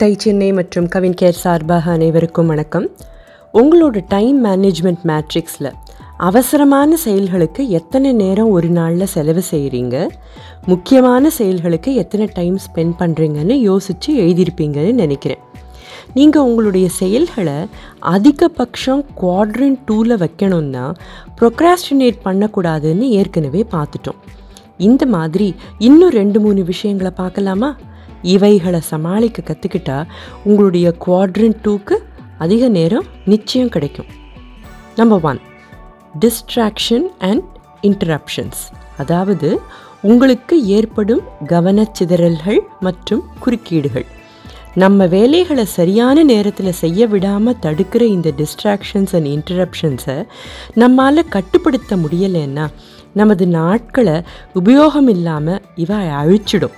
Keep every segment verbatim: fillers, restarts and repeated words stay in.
Tie Chennai மற்றும் Kavin care சார்பாக அனைவருக்கும் வணக்கம். உங்களோட டைம் மேனேஜ்மெண்ட் மேட்ரிக்ஸில் அவசரமான செயல்களுக்கு எத்தனை நேரம் ஒரு நாளில் செலவு செய்கிறீங்க, முக்கியமான செயல்களுக்கு எத்தனை டைம் ஸ்பெண்ட் பண்ணுறீங்கன்னு யோசித்து எழுதியிருப்பீங்கன்னு நினைக்கிறேன். நீங்கள் உங்களுடைய செயல்களை அதிகபட்சம் குவாட்ரண்ட் டூவில் வைக்கணும்னா ப்ரொக்ராஸ்டினேட் பண்ணக்கூடாதுன்னு ஏற்கனவே பார்த்துட்டோம். இந்த மாதிரி இன்னும் ரெண்டு மூணு விஷயங்களை பார்க்கலாமா? இவைகளை சமாளிக்க கற்றுக்கிட்டா உங்களுடைய குவாட்ரண்ட் டூக்கு அதிக நேரம் நிச்சயம் கிடைக்கும். Number one, distraction and interruptions, அதாவது உங்களுக்கு ஏற்படும் கவனச்சிதறல்கள் மற்றும் குறுக்கீடுகள். நம்ம வேலைகளை சரியான நேரத்தில் செய்ய விடாமல் தடுக்கிற இந்த டிஸ்ட்ராக்ஷன்ஸ் அண்ட் இன்டரப்ஷன்ஸை நம்மால் கட்டுப்படுத்த முடியலைன்னா நமது நாட்களை உபயோகம் இல்லாமல் இவை அழிச்சிடும்.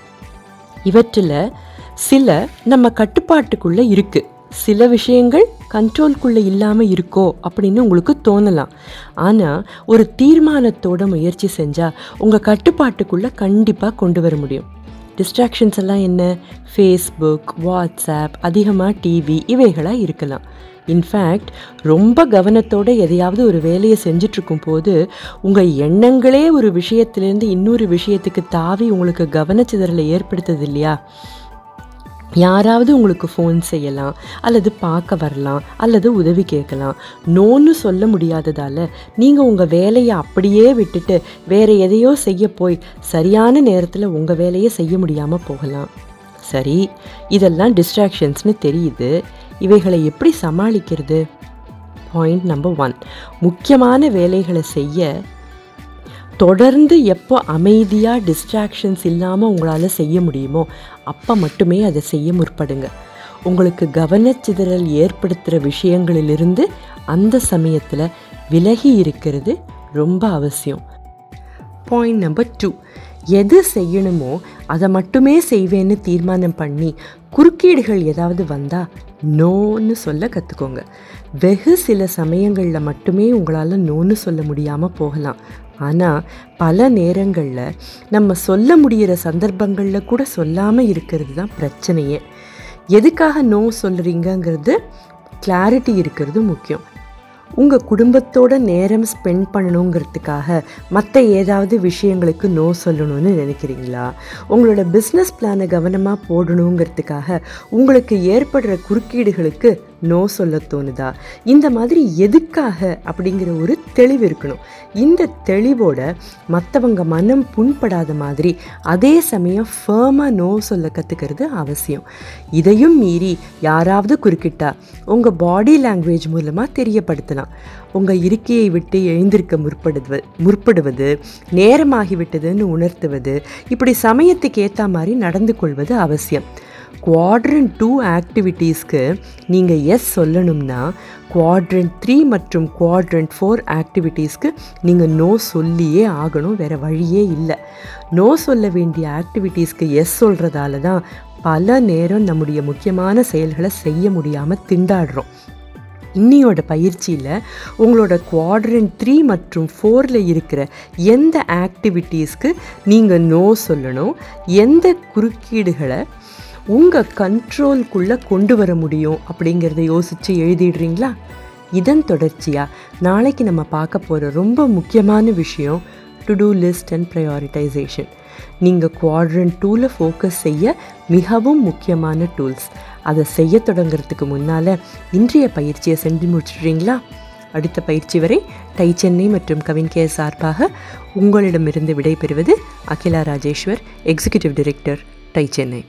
இவற்றில் சில நம்ம கட்டுப்பாட்டுக்குள்ளே இருக்குது, சில விஷயங்கள் கண்ட்ரோல்குள்ளே இல்லாமல் இருக்கோ அப்படின்னு உங்களுக்கு தோணலாம். ஆனால் ஒரு தீர்மானத்தோட முயற்சி செஞ்சால் உங்கள் கட்டுப்பாட்டுக்குள்ளே கண்டிப்பாக கொண்டு வர முடியும். டிஸ்ட்ராக்ஷன்ஸ் எல்லாம் என்ன? ஃபேஸ்புக், வாட்ஸ்ஆப், அதிகமாக டிவி, இவைகளாக இருக்கலாம். இன்ஃபேக்ட் ரொம்ப கவனத்தோடு எதையாவது ஒரு வேலையை செஞ்சிட்ருக்கும் போது உங்கள் எண்ணங்களே ஒரு விஷயத்துலேருந்து இன்னொரு விஷயத்துக்கு தாவி உங்களுக்கு கவனச்சிதறலை ஏற்படுத்துது இல்லையா? யாராவது உங்களுக்கு ஃபோன் செய்யலாம், அல்லது பார்க்க வரலாம், அல்லது உதவி கேட்கலாம். நோன்னு சொல்ல முடியாததால் நீங்கள் உங்கள் வேலையை அப்படியே விட்டுட்டு வேறு எதையோ செய்ய போய் சரியான நேரத்தில் உங்கள் வேலையை செய்ய முடியாமல் போகலாம். சரி, இதெல்லாம் டிஸ்ட்ராக்ஷன்ஸ்னு தெரியுது. இவைகளை எப்படி சமாளிக்கிறது? பாயிண்ட் நம்பர் ஒன், முக்கியமான வேலைகளை செய்ய தொடர்ந்து எப்போ அமைதியாக டிஸ்ட்ராக்ஷன்ஸ் இல்லாமல் உங்களால் செய்ய முடியுமோ அப்போ மட்டுமே அதை செய்ய முற்படுங்க. உங்களுக்கு கவனச்சிதறல் ஏற்படுத்துகிற விஷயங்களிலிருந்து அந்த சமயத்தில் விலகி இருக்கிறது ரொம்ப அவசியம். பாயிண்ட் நம்பர் டூ, எது செய்யணுமோ அதை மட்டுமே செய்வேன்னு தீர்மானம் பண்ணி குறுக்கீடுகள் ஏதாவது வந்தால் நோன்னு சொல்ல கற்றுக்கோங்க. வெகு சில சமயங்களில் மட்டுமே உங்களால் நோன்னு சொல்ல முடியாமல் போகலாம். ஆனால் பல நேரங்களில் நம்ம சொல்ல முடிகிற சந்தர்ப்பங்களில் கூட சொல்லாமல் இருக்கிறது தான் பிரச்சனையே. எதுக்காக நோ சொல்கிறீங்கிறது கிளாரிட்டி இருக்கிறது முக்கியம். உங்கள் குடும்பத்தோட நேரம் ஸ்பெண்ட் பண்ணணுங்கிறதுக்காக மற்ற ஏதாவது விஷயங்களுக்கு நோ சொல்லணும்னு நினைக்கிறீங்களா? உங்களோட பிஸ்னஸ் பிளானை கவனமாக போடணுங்கிறதுக்காக உங்களுக்கு ஏற்படுற குறுக்கீடுகளுக்கு நோ சொல்ல தோணுதா? இந்த மாதிரி எதுக்காக அப்படிங்கிற ஒரு தெளிவு இருக்கணும். இந்த தெளிவோட மற்றவங்க மனம் புண்படாத மாதிரி அதே சமயம் ஃபர்மாக நோ சொல்ல கற்றுக்கிறது அவசியம். இதையும் மீறி யாராவது குறுக்கிட்டா உங்கள் பாடி லாங்குவேஜ் மூலமாக தெரியப்படுத்தலாம். உங்கள் இருக்கையை விட்டு எழுந்திருக்க முற்படுவது முற்படுவது நேரமாகிவிட்டதுன்னு உணர்த்துவது, இப்படி சமயத்துக்கு ஏற்ற மாதிரி நடந்து கொள்வது அவசியம். குவாட்ரண்ட் டூ ஆக்டிவிட்டீஸ்க்கு நீங்கள் எஸ் சொல்லணும்னா குவாட்ரண்ட் த்ரீ மற்றும் குவாட்ரண்ட் ஃபோர் ஆக்டிவிட்டீஸ்க்கு நீங்கள் நோ சொல்லியே ஆகணும், வேறு வழியே இல்லை. நோ சொல்ல வேண்டிய ஆக்டிவிட்டீஸ்க்கு எஸ் சொல்கிறதால தான் பல நேரம் நம்முடைய முக்கியமான செயல்களை செய்ய முடியாமல் திண்டாடுறோம். இன்னியோட பயிற்சியில் உங்களோட குவாட்ரண்ட் த்ரீ மற்றும் ஃபோரில் இருக்கிற எந்த ஆக்டிவிட்டீஸ்க்கு நீங்கள் நோ சொல்லணும், எந்த குறுக்கீடுகளை உங்கள் கண்ட்ரோல்குள்ளே கொண்டு வர முடியும் அப்படிங்கிறத யோசித்து எழுதிடுறீங்களா? இதன் தொடர்ச்சியாக நாளைக்கு நம்ம பார்க்க போகிற ரொம்ப முக்கியமான விஷயம் to do list and prioritisation. நீங்கள் குவாட்ரண்ட் டூவில் ஃபோக்கஸ் செய்ய மிகவும் முக்கியமான டூல்ஸ். அதை செய்ய தொடங்கிறதுக்கு முன்னால் இன்றைய பயிற்சியை செஞ்சு முடிச்சிடுறீங்களா? அடுத்த பயிற்சி வரை டை சென்னை மற்றும் கவின் கேர் சார்பாக உங்களிடமிருந்து விடைபெறுவது Akila Rajeshwar, executive director, TiE Chennai.